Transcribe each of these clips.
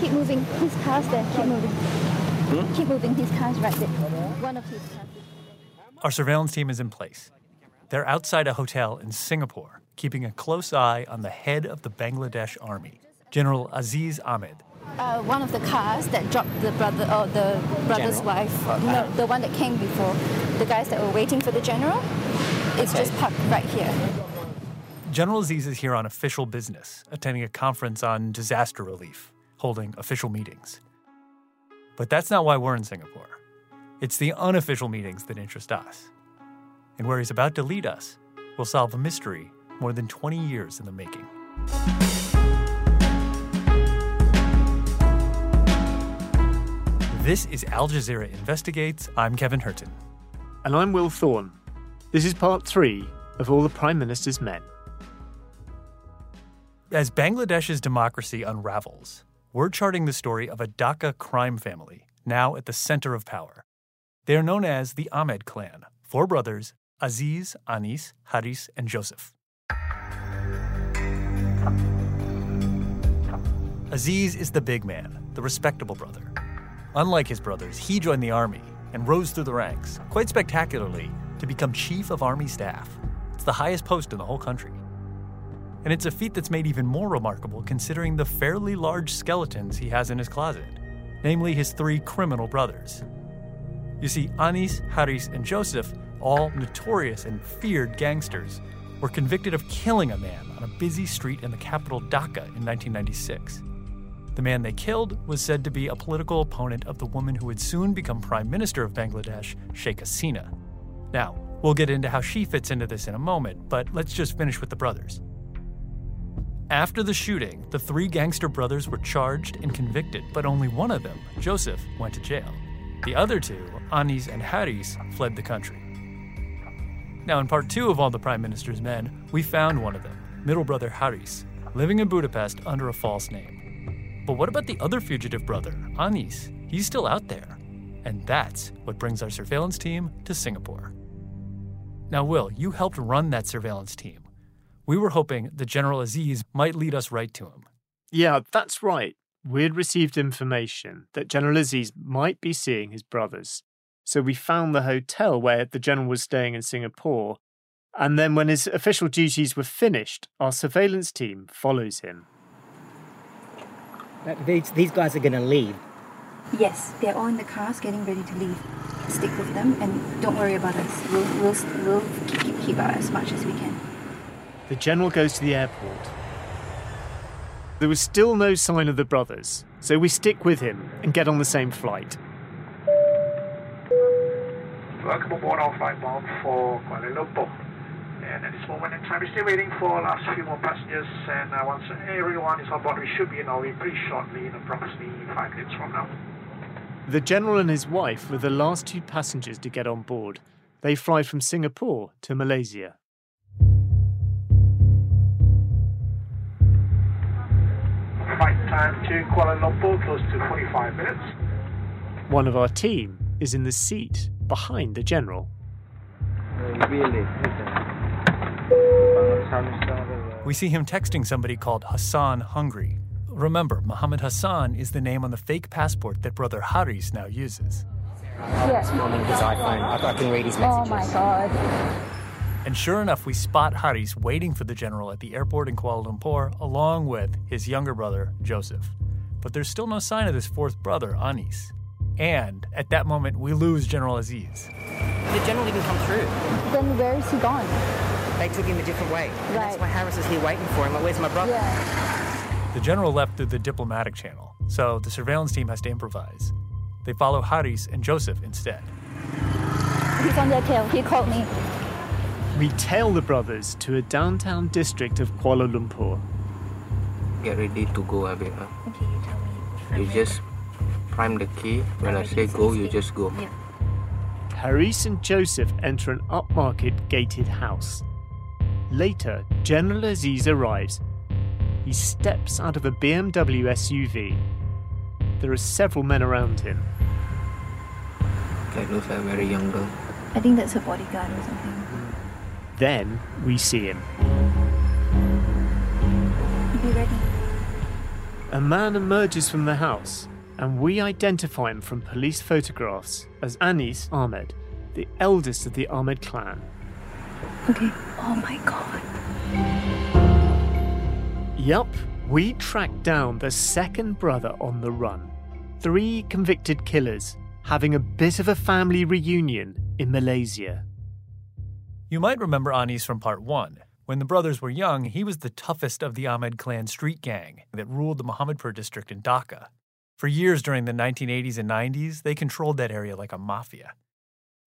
keep moving, his car's there, keep moving. Hmm? Keep moving, his car's right there. One of his cars. Our surveillance team is in place. They're outside a hotel in Singapore, keeping a close eye on the head of the Bangladesh Army, General Aziz Ahmed. One of the cars that dropped the brother or the brother's wife, no, the one that came before, the guys that were waiting for the general, it's just parked right here. General Aziz is here on official business, attending a conference on disaster relief, holding official meetings. But that's not why we're in Singapore. It's the unofficial meetings that interest us. And where he's about to lead us will solve a mystery more than 20 years in the making. This is Al Jazeera Investigates. I'm Kevin Hurton. And I'm Will Thorne. This is part 3 of All the Prime Minister's Men. As Bangladesh's democracy unravels, we're charting the story of a Dhaka crime family, now at the center of power. They are known as the Ahmed Clan, 4 brothers, Aziz, Anis, Haris, and Joseph. Aziz is the big man, the respectable brother. Unlike his brothers, he joined the army and rose through the ranks, quite spectacularly, to become chief of army staff. It's the highest post in the whole country. And it's a feat that's made even more remarkable considering the fairly large skeletons he has in his closet, namely his 3 criminal brothers. You see, Anis, Haris, and Joseph, all notorious and feared gangsters, were convicted of killing a man on a busy street in the capital Dhaka in 1996. The man they killed was said to be a political opponent of the woman who would soon become Prime Minister of Bangladesh, Sheikh Hasina. Now, we'll get into how she fits into this in a moment, but let's just finish with the brothers. After the shooting, the 3 gangster brothers were charged and convicted, but only one of them, Joseph, went to jail. The other 2, Anis and Haris, fled the country. Now, in part 2 of All the Prime Minister's Men, we found one of them, middle brother Haris, living in Budapest under a false name. But what about the other fugitive brother, Anis? He's still out there. And that's what brings our surveillance team to Singapore. Now, Will, you helped run that surveillance team. We were hoping that General Aziz might lead us right to him. Yeah, that's right. We'd received information that General Aziz might be seeing his brothers. So we found the hotel where the general was staying in Singapore. And then when his official duties were finished, our surveillance team follows him. These guys are going to leave. Yes, they're all in the cars getting ready to leave. Stick with them and don't worry about us. We'll keep out as much as we can. The general goes to the airport. There was still no sign of the brothers, so we stick with him and get on the same flight. Welcome aboard our flight bound for Kuala Lumpur. And at this moment in time, we're still waiting for the last few more passengers. And once everyone is on board, we should be in our way pretty shortly, in approximately 5 minutes from now. The general and his wife were the last 2 passengers to get on board. They fly from Singapore to Malaysia. Time to Kuala Lumpur, close to 45 minutes. One of our team is in the seat behind the general. We see him texting somebody called Hassan Hungry. Remember, Muhammad Hassan is the name on the fake passport that brother Haris now uses. Yes. He's filming his iPhone. I can read his messages. Oh my God. And sure enough, we spot Haris waiting for the general at the airport in Kuala Lumpur, along with his younger brother, Joseph. But there's still no sign of this 4th brother, Anis. And at that moment, we lose General Aziz. The general didn't come through. Then where is he gone? They took him a different way. Right. That's why Haris is here waiting for him. Like, where's my brother? Yeah. The general left through the diplomatic channel, so the surveillance team has to improvise. They follow Haris and Joseph instead. He's on their tail. He called me. We tail the brothers to a downtown district of Kuala Lumpur. Get ready to go, Abira. Okay, you tell me. You just prime the key. When I say go, you just go. Yeah. Haris and Joseph enter an upmarket gated house. Later, General Aziz arrives. He steps out of a BMW SUV. There are several men around him. That looks like a very young girl. I think that's her bodyguard or something. Then we see him. Be ready. A man emerges from the house, and we identify him from police photographs as Anis Ahmed, the eldest of the Ahmed clan. Okay. Oh my God. Yup, we tracked down the second brother on the run. Three convicted killers having a bit of a family reunion in Malaysia. You might remember Anis from part one. When the brothers were young, he was the toughest of the Ahmed clan street gang that ruled the Muhammadpur district in Dhaka. For years during the 1980s and 90s, they controlled that area like a mafia.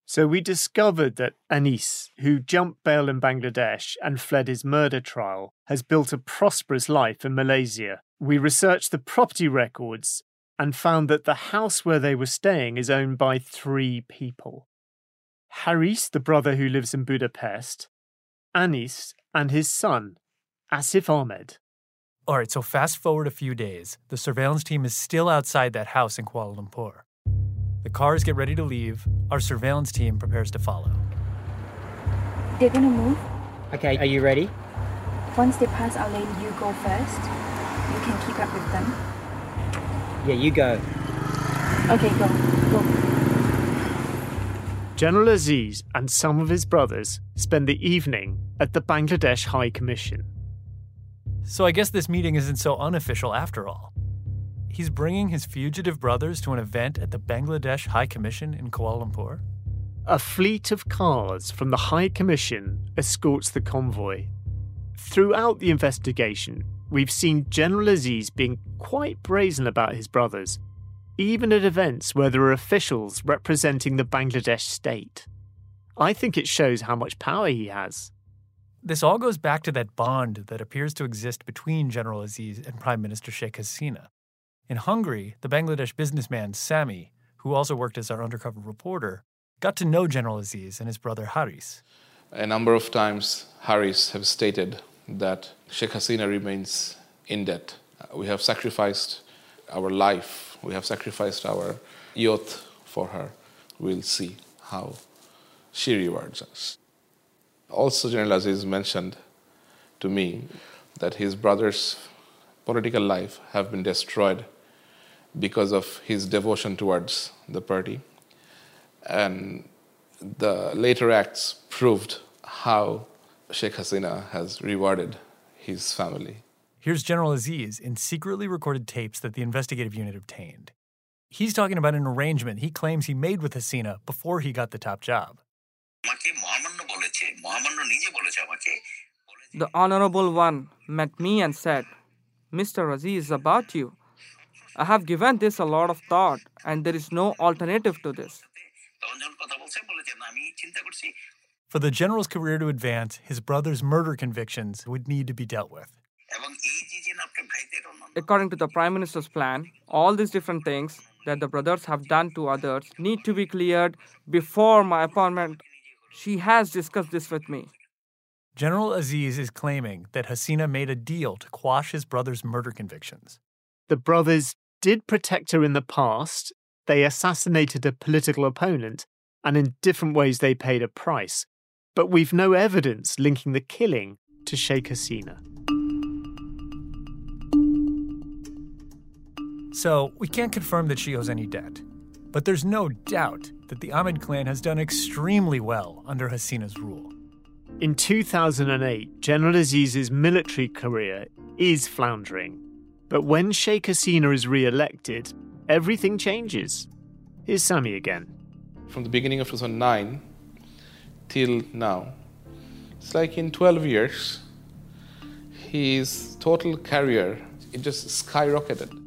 So we discovered that Anis, who jumped bail in Bangladesh and fled his murder trial, has built a prosperous life in Malaysia. We researched the property records and found that the house where they were staying is owned by three people. Haris, the brother who lives in Budapest, Anis, and his son, Asif Ahmed. All right, so fast forward a few days. The surveillance team is still outside that house in Kuala Lumpur. The cars get ready to leave. Our surveillance team prepares to follow. They're going to move. Okay, are you ready? Once they pass our lane, you go first. You can keep up with them. Yeah, you go. Okay, go. Go. General Aziz and some of his brothers spend the evening at the Bangladesh High Commission. So I guess this meeting isn't so unofficial after all. He's bringing his fugitive brothers to an event at the Bangladesh High Commission in Kuala Lumpur. A fleet of cars from the High Commission escorts the convoy. Throughout the investigation, we've seen General Aziz being quite brazen about his brothers, even at events where there are officials representing the Bangladesh state. I think it shows how much power he has. This all goes back to that bond that appears to exist between General Aziz and Prime Minister Sheikh Hasina. In Hungary, the Bangladesh businessman Sami, who also worked as our undercover reporter, got to know General Aziz and his brother Haris. A number of times Haris have stated that Sheikh Hasina remains in debt. We have sacrificed our life, we have sacrificed our youth for her. We'll see how she rewards us. Also, General Aziz mentioned to me that his brother's political life have been destroyed because of his devotion towards the party. And the later acts proved how Sheikh Hasina has rewarded his family. Here's General Aziz in secretly recorded tapes that the investigative unit obtained. He's talking about an arrangement he claims he made with Hasina before he got the top job. The Honorable One met me and said, "Mr. Aziz, about you. I have given this a lot of thought, and there is no alternative to this." For the general's career to advance, his brother's murder convictions would need to be dealt with. According to the Prime Minister's plan, all these different things that the brothers have done to others need to be cleared before my appointment. She has discussed this with me. General Aziz is claiming that Hasina made a deal to quash his brother's murder convictions. The brothers did protect her in the past. They assassinated a political opponent, and in different ways they paid a price. But we've no evidence linking the killing to Sheikh Hasina. So we can't confirm that she owes any debt. But there's no doubt that the Ahmed clan has done extremely well under Hasina's rule. In 2008, General Aziz's military career is floundering. But when Sheikh Hasina is re-elected, everything changes. Here's Sami again. From the beginning of 2009 till now, it's like in 12 years, his total career, it just skyrocketed.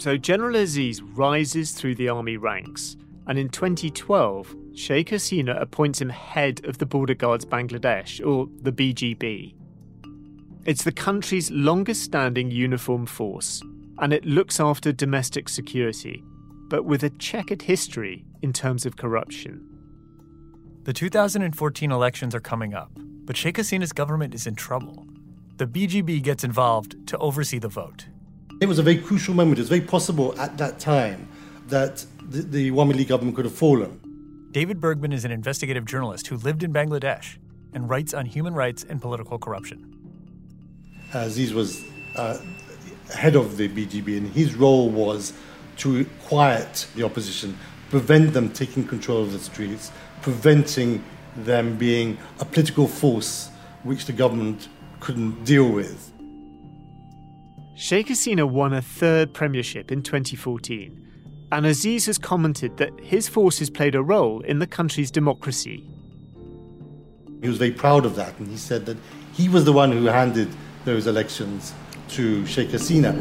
So General Aziz rises through the army ranks, and in 2012, Sheikh Hasina appoints him head of the Border Guards Bangladesh, or the BGB. It's the country's longest-standing uniformed force, and it looks after domestic security, but with a checkered history in terms of corruption. The 2014 elections are coming up, but Sheikh Hasina's government is in trouble. The BGB gets involved to oversee the vote. It was a very crucial moment. It was very possible at that time that the Awami League government could have fallen. David Bergman is an investigative journalist who lived in Bangladesh and writes on human rights and political corruption. Aziz was head of the BGB, and his role was to quiet the opposition, prevent them taking control of the streets, preventing them being a political force which the government couldn't deal with. Sheikh Hasina won a third premiership in 2014, and Aziz has commented that his forces played a role in the country's democracy. He was very proud of that, and he said that he was the one who handed those elections to Sheikh Hasina.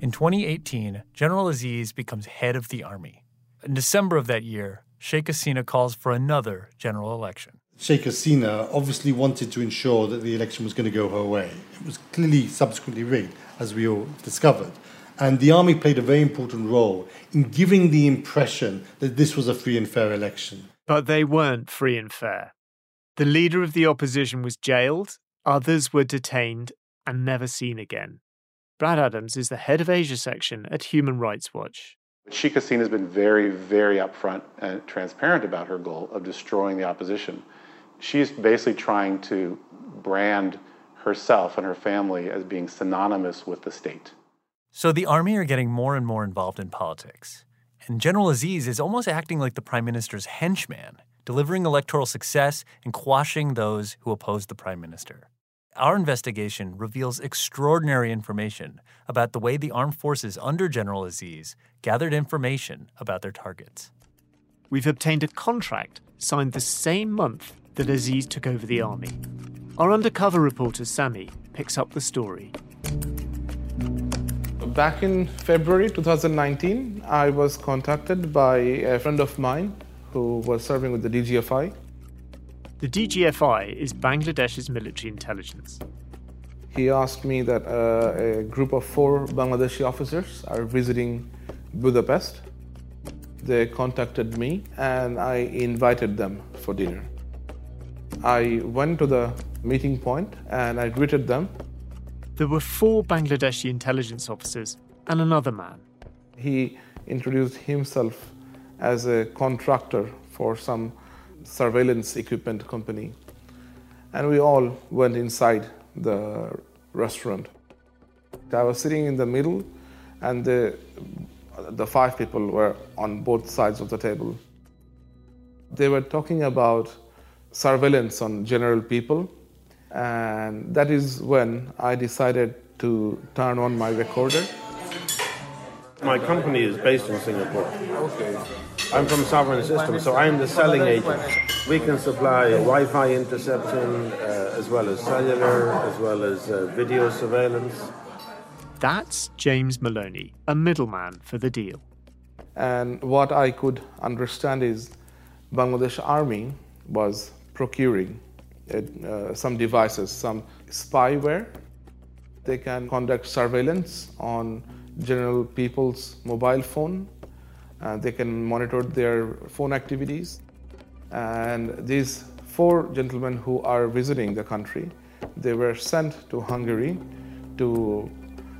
In 2018, General Aziz becomes head of the army. In December of that year, Sheikh Hasina calls for another general election. Sheikh Hasina obviously wanted to ensure that the election was going to go her way. It was clearly subsequently rigged, as we all discovered. And the army played a very important role in giving the impression that this was a free and fair election. But they weren't free and fair. The leader of the opposition was jailed, others were detained and never seen again. Brad Adams is the head of Asia section at Human Rights Watch. Sheikh Hasina has been very, very upfront and transparent about her goal of destroying the opposition. She's basically trying to brand herself and her family as being synonymous with the state. So the army are getting more and more involved in politics. And General Aziz is almost acting like the prime minister's henchman, delivering electoral success and quashing those who oppose the prime minister. Our investigation reveals extraordinary information about the way the armed forces under General Aziz gathered information about their targets. We've obtained a contract signed the same month that Aziz took over the army. Our undercover reporter, Sami, picks up the story. Back in February 2019, I was contacted by a friend of mine who was serving with the DGFI. The DGFI is Bangladesh's military intelligence. He asked me that a group of 4 Bangladeshi officers are visiting Budapest. They contacted me and I invited them for dinner. I went to the meeting point and I greeted them. There were 4 Bangladeshi intelligence officers and another man. He introduced himself as a contractor for some surveillance equipment company. And we all went inside the restaurant. I was sitting in the middle, and the 5 people were on both sides of the table. They were talking about surveillance on general people. And that is when I decided to turn on my recorder. My company is based in Singapore. Okay. I'm from Sovereign Systems, so I'm the selling agent. We can supply Wi-Fi interception, as well as cellular, as well as video surveillance. That's James Maloney, a middleman for the deal. And what I could understand is Bangladesh Army was procuring some devices, some spyware. They can conduct surveillance on general people's mobile phone. They can monitor their phone activities. And these 4 gentlemen who are visiting the country, they were sent to Hungary to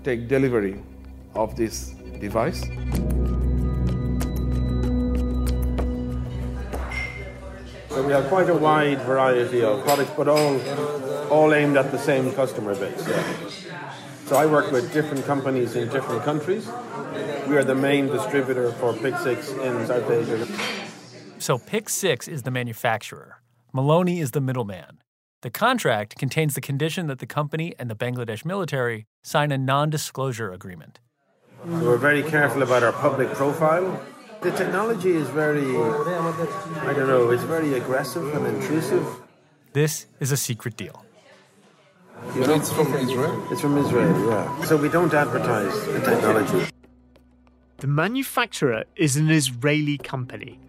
take delivery of this device. So we have quite a wide variety of products, but all aimed at the same customer base. Yeah. So I work with different companies in different countries. We are the main distributor for Pick Six in South Asia. So Pick Six is the manufacturer. Maloney is the middleman. The contract contains the condition that the company and the Bangladesh military sign a non-disclosure agreement. So we're very careful about our public profile. The technology is very, it's very aggressive and intrusive. This is a secret deal. It's from Israel? It's from Israel, yeah. So we don't advertise the technology. The manufacturer is an Israeli company.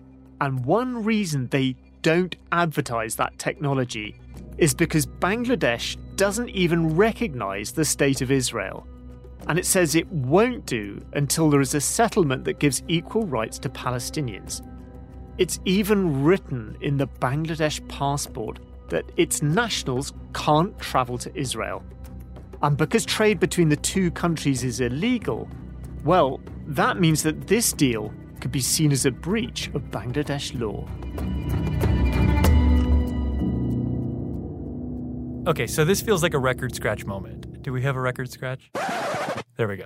And one reason they don't advertise that technology is because Bangladesh doesn't even recognize the state of Israel. And it says it won't do until there is a settlement that gives equal rights to Palestinians. It's even written in the Bangladesh passport that its nationals can't travel to Israel. And because trade between the 2 countries is illegal, well, that means that this deal could be seen as a breach of Bangladesh law. Okay, so this feels like a record scratch moment. Do we have a record scratch? There we go.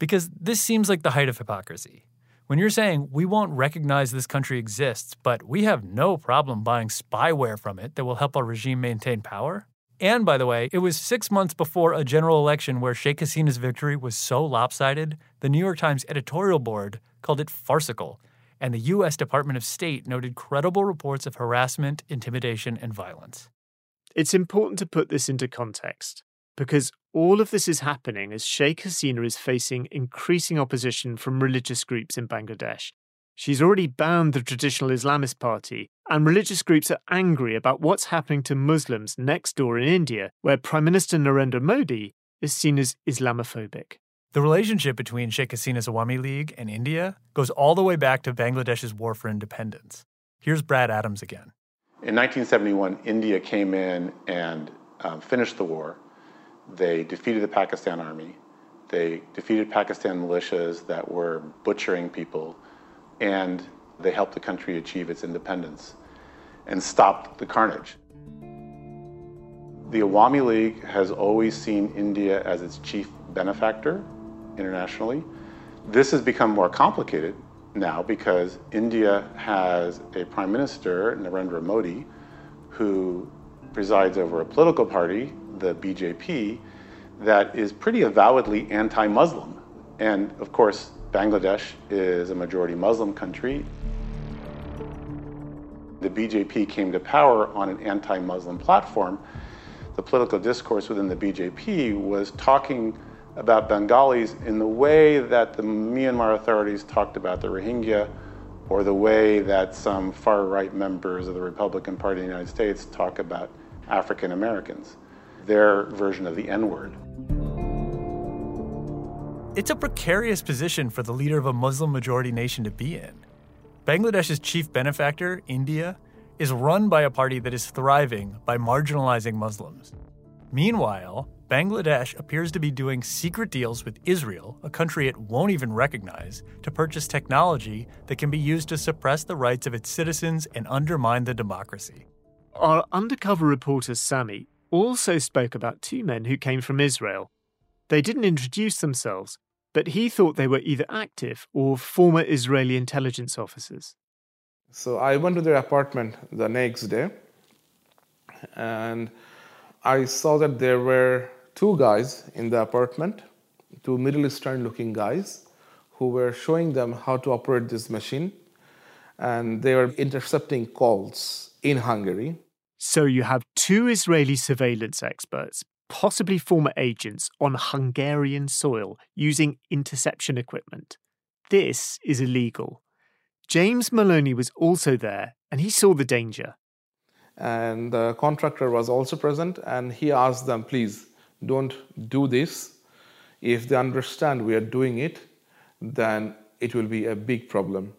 Because this seems like the height of hypocrisy. When you're saying, we won't recognize this country exists, but we have no problem buying spyware from it that will help our regime maintain power. And by the way, it was 6 months before a general election where Sheikh Hasina's victory was so lopsided, the New York Times editorial board called it farcical, and the U.S. Department of State noted credible reports of harassment, intimidation, and violence. It's important to put this into context, because all of this is happening as Sheikh Hasina is facing increasing opposition from religious groups in Bangladesh. She's already banned the traditional Islamist party, and religious groups are angry about what's happening to Muslims next door in India, where Prime Minister Narendra Modi is seen as Islamophobic. The relationship between Sheikh Hasina's Awami League and India goes all the way back to Bangladesh's war for independence. Here's Brad Adams again. In 1971, India came in and finished the war. They defeated the Pakistan army. They defeated Pakistan militias that were butchering people. And they helped the country achieve its independence and stopped the carnage. The Awami League has always seen India as its chief benefactor internationally. This has become more complicated now because India has a prime minister, Narendra Modi, who presides over a political party, the BJP, that is pretty avowedly anti-Muslim. And of course, Bangladesh is a majority Muslim country. The BJP came to power on an anti-Muslim platform. The political discourse within the BJP was talking about Bengalis in the way that the Myanmar authorities talked about the Rohingya, or the way that some far-right members of the Republican Party of the United States talk about African Americans, their version of the N-word. It's a precarious position for the leader of a Muslim-majority nation to be in. Bangladesh's chief benefactor, India, is run by a party that is thriving by marginalizing Muslims. Meanwhile, Bangladesh appears to be doing secret deals with Israel, a country it won't even recognize, to purchase technology that can be used to suppress the rights of its citizens and undermine the democracy. Our undercover reporter Sami also spoke about two men who came from Israel. They didn't introduce themselves, but he thought they were either active or former Israeli intelligence officers. So I went to their apartment the next day, and I saw that there were two guys in the apartment, two Middle Eastern-looking guys, who were showing them how to operate this machine, and they were intercepting calls in Hungary. So you have two Israeli surveillance experts, possibly former agents, on Hungarian soil using interception equipment. This is illegal. James Maloney was also there, and he saw the danger. And the contractor was also present, and he asked them, please, don't do this. If they understand we are doing it, then it will be a big problem.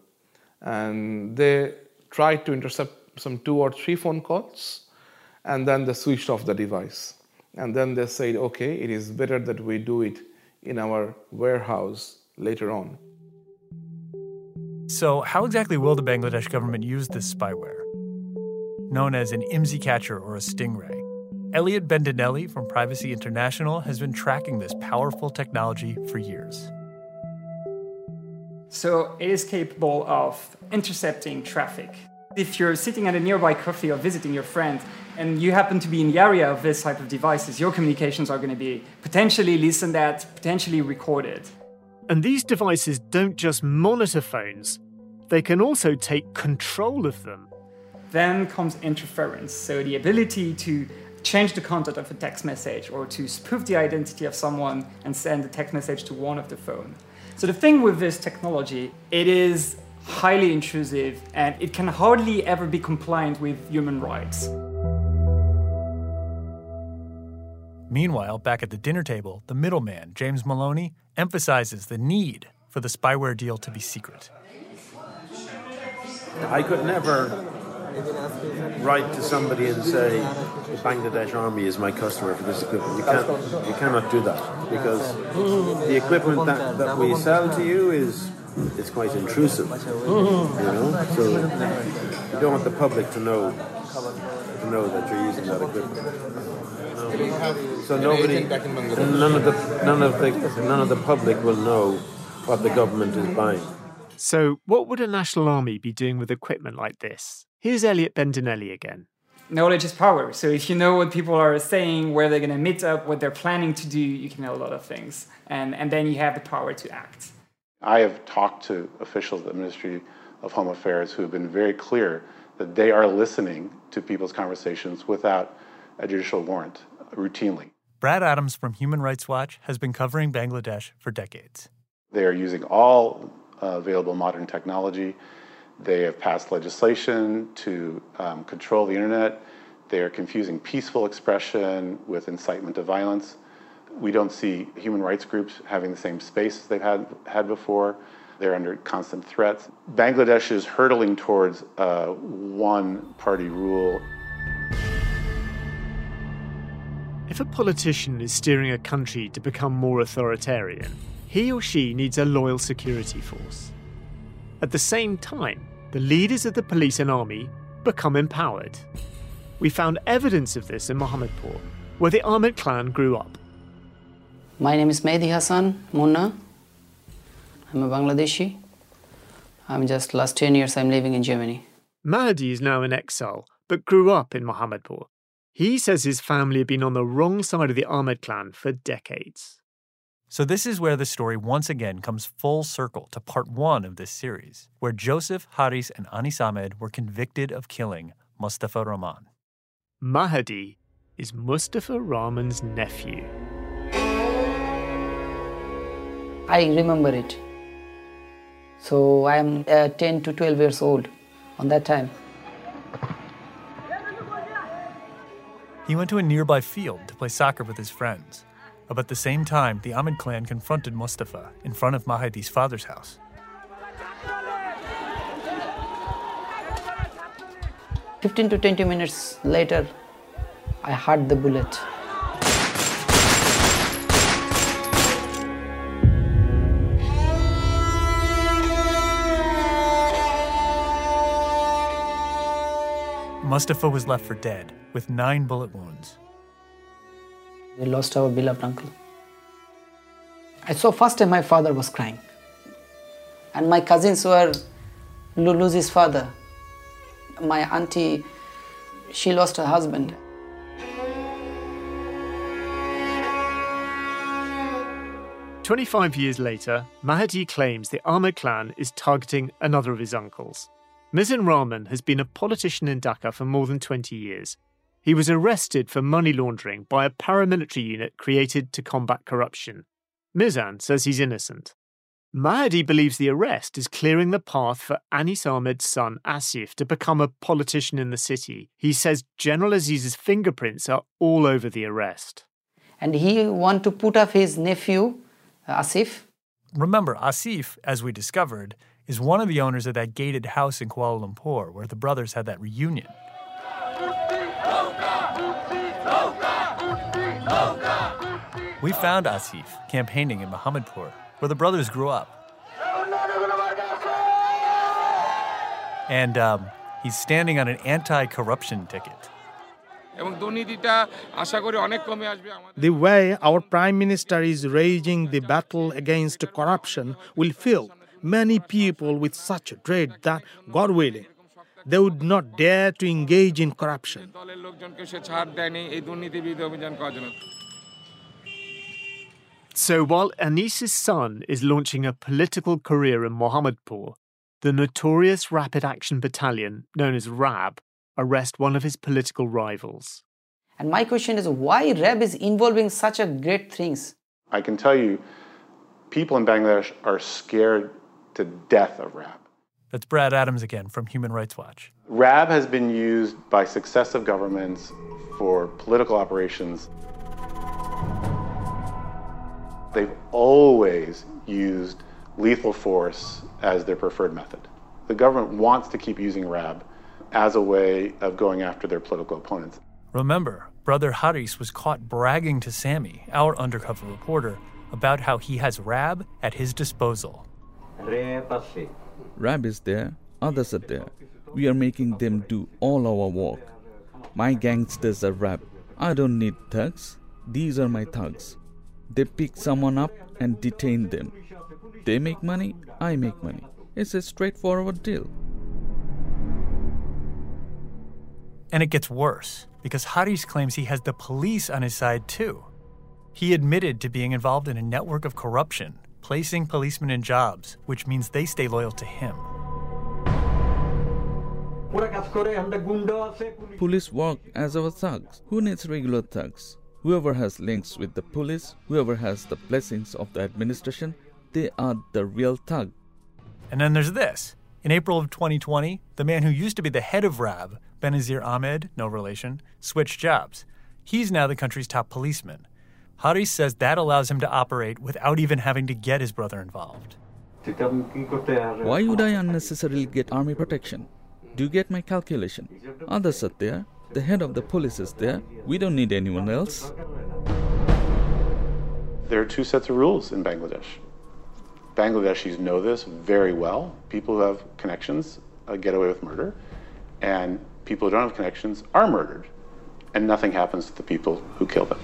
And they tried to intercept some 2 or 3 phone calls, and then they switched off the device. And then they said, okay, it is better that we do it in our warehouse later on. So how exactly will the Bangladesh government use this spyware? Known as an IMSI catcher or a stingray, Elliot Bendinelli from Privacy International has been tracking this powerful technology for years. So it is capable of intercepting traffic. If you're sitting at a nearby coffee or visiting your friend and you happen to be in the area of this type of devices, your communications are going to be potentially listened at, potentially recorded. And these devices don't just monitor phones, they can also take control of them. Then comes interference, so the ability to change the content of a text message or to spoof the identity of someone and send a text message to one of the phone. So the thing with this technology, it is highly intrusive and it can hardly ever be compliant with human rights. Meanwhile, back at the dinner table, the middleman, James Maloney, emphasizes the need for the spyware deal to be secret. I could never write to somebody and say, the Bangladesh Army is my customer for this equipment. You cannot do that, because the equipment that we sell to you is quite intrusive. You know? So you don't want the public to know that you're using that equipment. We have none of the public will know what the government is buying. So what would a national army be doing with equipment like this? Here's Elliot Bendinelli again. Knowledge is power. So if you know what people are saying, where they're going to meet up, what they're planning to do, you can know a lot of things. And then you have the power to act. I have talked to officials at the Ministry of Home Affairs who have been very clear that they are listening to people's conversations without a judicial warrant routinely. Brad Adams from Human Rights Watch has been covering Bangladesh for decades. They are using all available modern technology. They have passed legislation to control the internet. They are confusing peaceful expression with incitement to violence. We don't see human rights groups having the same space as they've had before. They're under constant threats. Bangladesh is hurtling towards one-party rule. If a politician is steering a country to become more authoritarian, he or she needs a loyal security force. At the same time, the leaders of the police and army become empowered. We found evidence of this in Mohammadpur, where the Ahmed clan grew up. My name is Mehdi Hassan Munna. I'm a Bangladeshi. I'm just last 10 years I'm living in Germany. Mahdi is now in exile, but grew up in Mohammadpur. He says his family had been on the wrong side of the Ahmed clan for decades. So this is where the story once again comes full circle to part one of this series, where Joseph, Haris, and Anis Ahmed were convicted of killing Mustafa Rahman. Mahdi is Mustafa Rahman's nephew. I remember it. So I am 10 to 12 years old on that time. He went to a nearby field to play soccer with his friends. About the same time, the Ahmed clan confronted Mustafa in front of Mahdi's father's house. Fifteen to 20 minutes later, I heard the bullet. Mustafa was left for dead with 9 bullet wounds. We lost our beloved uncle. I saw first time my father was crying. And my cousins were lose his father. My auntie, she lost her husband. Tw 25 years later, Mahdi claims the Ahmed clan is targeting another of his uncles. Mizan Rahman has been a politician in Dhaka for more than 20 years. He was arrested for money laundering by a paramilitary unit created to combat corruption. Mizan says he's innocent. Mahdi believes the arrest is clearing the path for Anis Ahmed's son Asif to become a politician in the city. He says General Aziz's fingerprints are all over the arrest. And he wants to put up his nephew, Asif. Remember, Asif, as we discovered, is one of the owners of that gated house in Kuala Lumpur where the brothers had that reunion. We found Asif campaigning in Mohammadpur, where the brothers grew up. And he's standing on an anti-corruption ticket. The way our Prime Minister is raging the battle against corruption will fill many people with such dread that, God willing, they would not dare to engage in corruption. So while Anis's son is launching a political career in Mohammadpur, the notorious Rapid Action Battalion, known as RAB, arrest one of his political rivals. And my question is, why RAB is involving such a great things? I can tell you, people in Bangladesh are scared to death of RAB. That's Brad Adams again from Human Rights Watch. RAB has been used by successive governments for political operations. They've always used lethal force as their preferred method. The government wants to keep using RAB as a way of going after their political opponents. Remember, brother Haris was caught bragging to Sami, our undercover reporter, about how he has RAB at his disposal. RAB is there, others are there. We are making them do all our work. My gangsters are RAB. I don't need thugs. These are my thugs. They pick someone up and detain them. They make money, I make money. It's a straightforward deal. And it gets worse, because Haris claims he has the police on his side too. He admitted to being involved in a network of corruption, placing policemen in jobs, which means they stay loyal to him. Police work as our thugs. Who needs regular thugs? Whoever has links with the police, whoever has the blessings of the administration, they are the real thug. And then there's this. In April of 2020, the man who used to be the head of RAB, Benazir Ahmed, no relation, switched jobs. He's now the country's top policeman. Haris says that allows him to operate without even having to get his brother involved. Why would I unnecessarily get army protection? Do you get my calculation? Others are there. The head of the police is there. We don't need anyone else. There are two sets of rules in Bangladesh. Bangladeshis know this very well. People who have connections get away with murder, and people who don't have connections are murdered, and nothing happens to the people who kill them.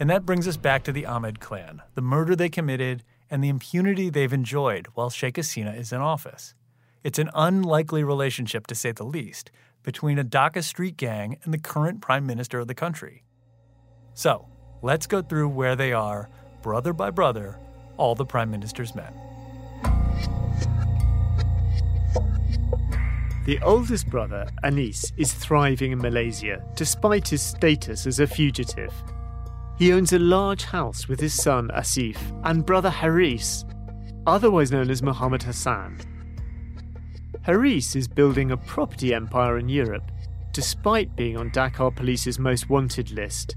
And that brings us back to the Ahmed clan, the murder they committed, and the impunity they've enjoyed while Sheikh Hasina is in office. It's an unlikely relationship, to say the least, between a Dhaka street gang and the current prime minister of the country. So, let's go through where they are, brother by brother, all the Prime Minister's men. The oldest brother, Anis, is thriving in Malaysia, despite his status as a fugitive. He owns a large house with his son, Asif, and brother Haris, otherwise known as Muhammad Hassan. Haris is building a property empire in Europe, despite being on Dakar Police's most wanted list.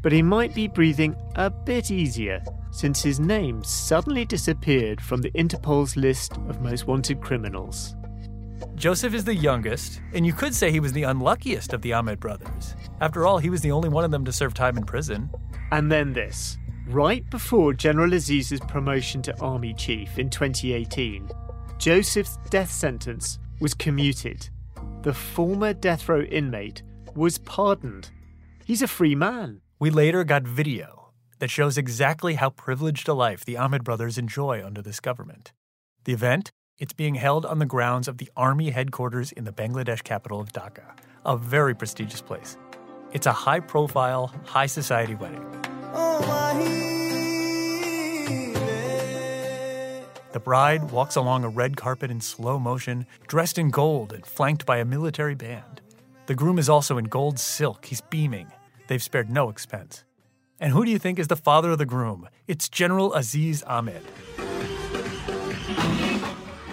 But he might be breathing a bit easier since his name suddenly disappeared from the Interpol's list of most wanted criminals. Joseph is the youngest, and you could say he was the unluckiest of the Ahmed brothers. After all, he was the only one of them to serve time in prison. And then this. Right before General Aziz's promotion to Army Chief in 2018, Joseph's death sentence was commuted. The former death row inmate was pardoned. He's a free man. We later got video that shows exactly how privileged a life the Ahmed brothers enjoy under this government. The event? It's being held on the grounds of the army headquarters in the Bangladesh capital of Dhaka, a very prestigious place. It's a high-profile, high-society wedding. The bride walks along a red carpet in slow motion, dressed in gold and flanked by a military band. The groom is also in gold silk. He's beaming. They've spared no expense. And who do you think is the father of the groom? It's General Aziz Ahmed.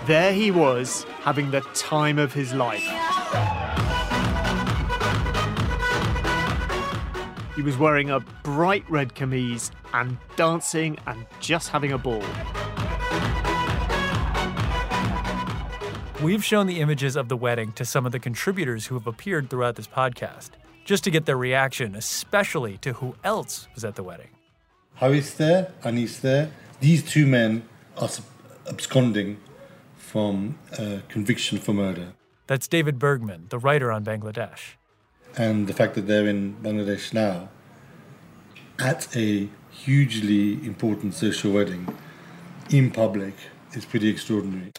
There he was, having the time of his life. He was wearing a bright red chemise and dancing and just having a ball. We've shown the images of the wedding to some of the contributors who have appeared throughout this podcast, just to get their reaction, especially to who else was at the wedding. Haris there, Anis there. These two men are absconding from conviction for murder. That's David Bergman, the writer on Bangladesh. And the fact that they're in Bangladesh now, at a hugely important social wedding, in public, is pretty extraordinary.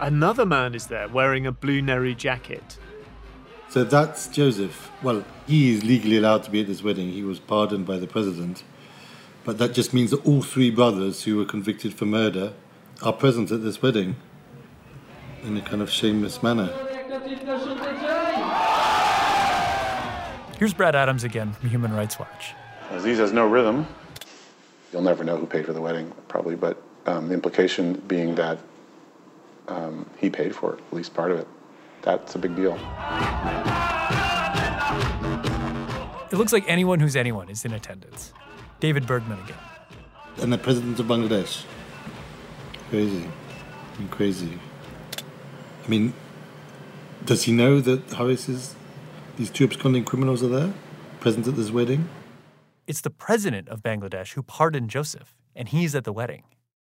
Another man is there wearing a blue Nehru jacket. So that's Joseph. Well, he is legally allowed to be at this wedding. He was pardoned by the president. But that just means that all three brothers who were convicted for murder are present at this wedding in a kind of shameless manner. Here's Brad Adams again from Human Rights Watch. Aziz has no rhythm. You'll never know who paid for the wedding, probably, but the implication being that he paid for it, at least part of it. That's a big deal. It looks like anyone who's anyone is in attendance. David Bergman again. And the president of Bangladesh. Crazy. I mean, does he know that Haris's, these two absconding criminals are there, present at this wedding? It's the president of Bangladesh who pardoned Joseph, and he's at the wedding.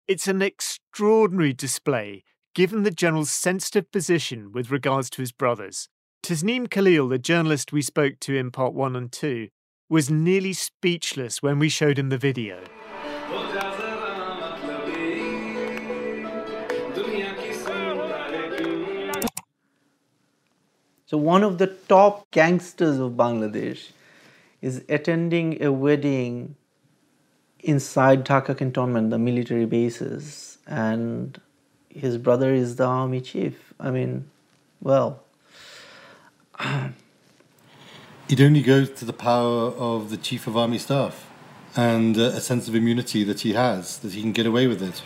It's an extraordinary display given the general's sensitive position with regards to his brothers. Tasneem Khalil, the journalist we spoke to in part 1 and 2, was nearly speechless when we showed him the video. So one of the top gangsters of Bangladesh is attending a wedding inside Dhaka cantonment, the military bases, and his brother is the army chief. I mean, well... It only goes to the power of the chief of army staff and a sense of immunity that he has, that he can get away with it.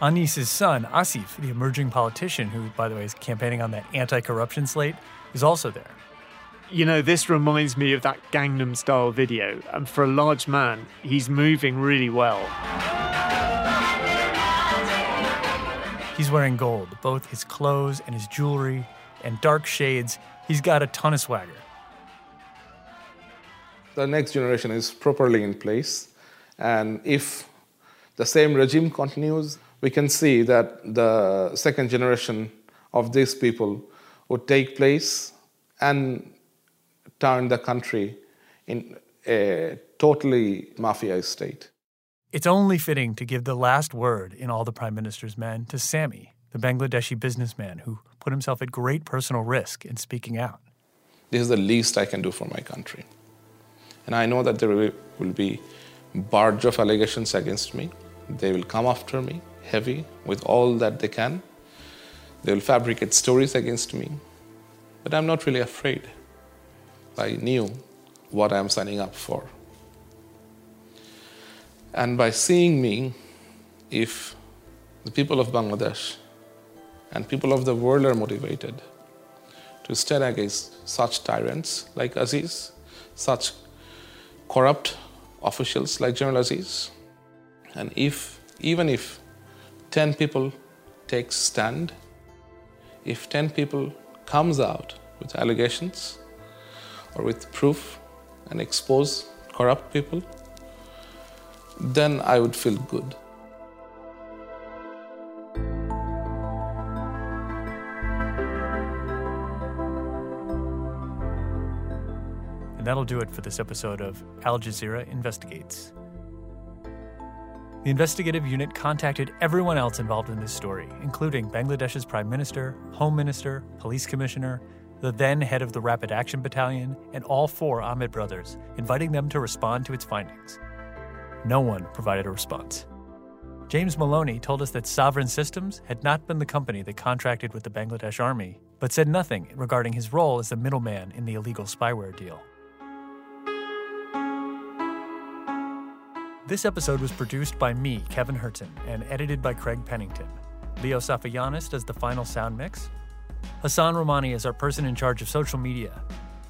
Anis's son, Asif, the emerging politician, who, by the way, is campaigning on that anti-corruption slate, is also there. You know, this reminds me of that Gangnam Style video. And for a large man, he's moving really well. He's wearing gold, both his clothes and his jewelry, and dark shades. He's got a ton of swagger. The next generation is properly in place. And if the same regime continues, we can see that the second generation of these people would take place and turn the country in a totally mafia state. It's only fitting to give the last word in All the Prime Minister's Men to Sami, the Bangladeshi businessman who put himself at great personal risk in speaking out. This is the least I can do for my country. And I know that there will be a barrage of allegations against me. They will come after me, heavy, with all that they can. They will fabricate stories against me. But I'm not really afraid. I knew what I'm signing up for. And by seeing me, if the people of Bangladesh and people of the world are motivated to stand against such tyrants like Aziz, such corrupt officials like General Aziz, and even if 10 people take stand, if 10 people comes out with allegations or with proof and expose corrupt people, then I would feel good. And that'll do it for this episode of Al Jazeera Investigates. The investigative unit contacted everyone else involved in this story, including Bangladesh's Prime Minister, Home Minister, Police Commissioner, the then head of the Rapid Action Battalion, and all four Ahmed brothers, inviting them to respond to its findings. No one provided a response. James Maloney told us that Sovereign Systems had not been the company that contracted with the Bangladesh Army, but said nothing regarding his role as the middleman in the illegal spyware deal. This episode was produced by me, Kevin Hurton, and edited by Craig Pennington. Leo Safayanis does the final sound mix. Hassan Romani is our person in charge of social media.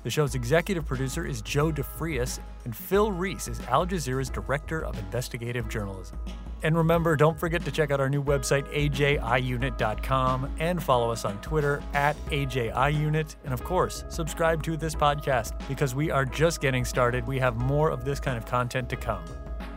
The show's executive producer is Joe DeFrias, and Phil Reese is Al Jazeera's Director of Investigative Journalism. And remember, don't forget to check out our new website, ajiunit.com, and follow us on Twitter, @ajiunit. And of course, subscribe to this podcast, because we are just getting started. We have more of this kind of content to come.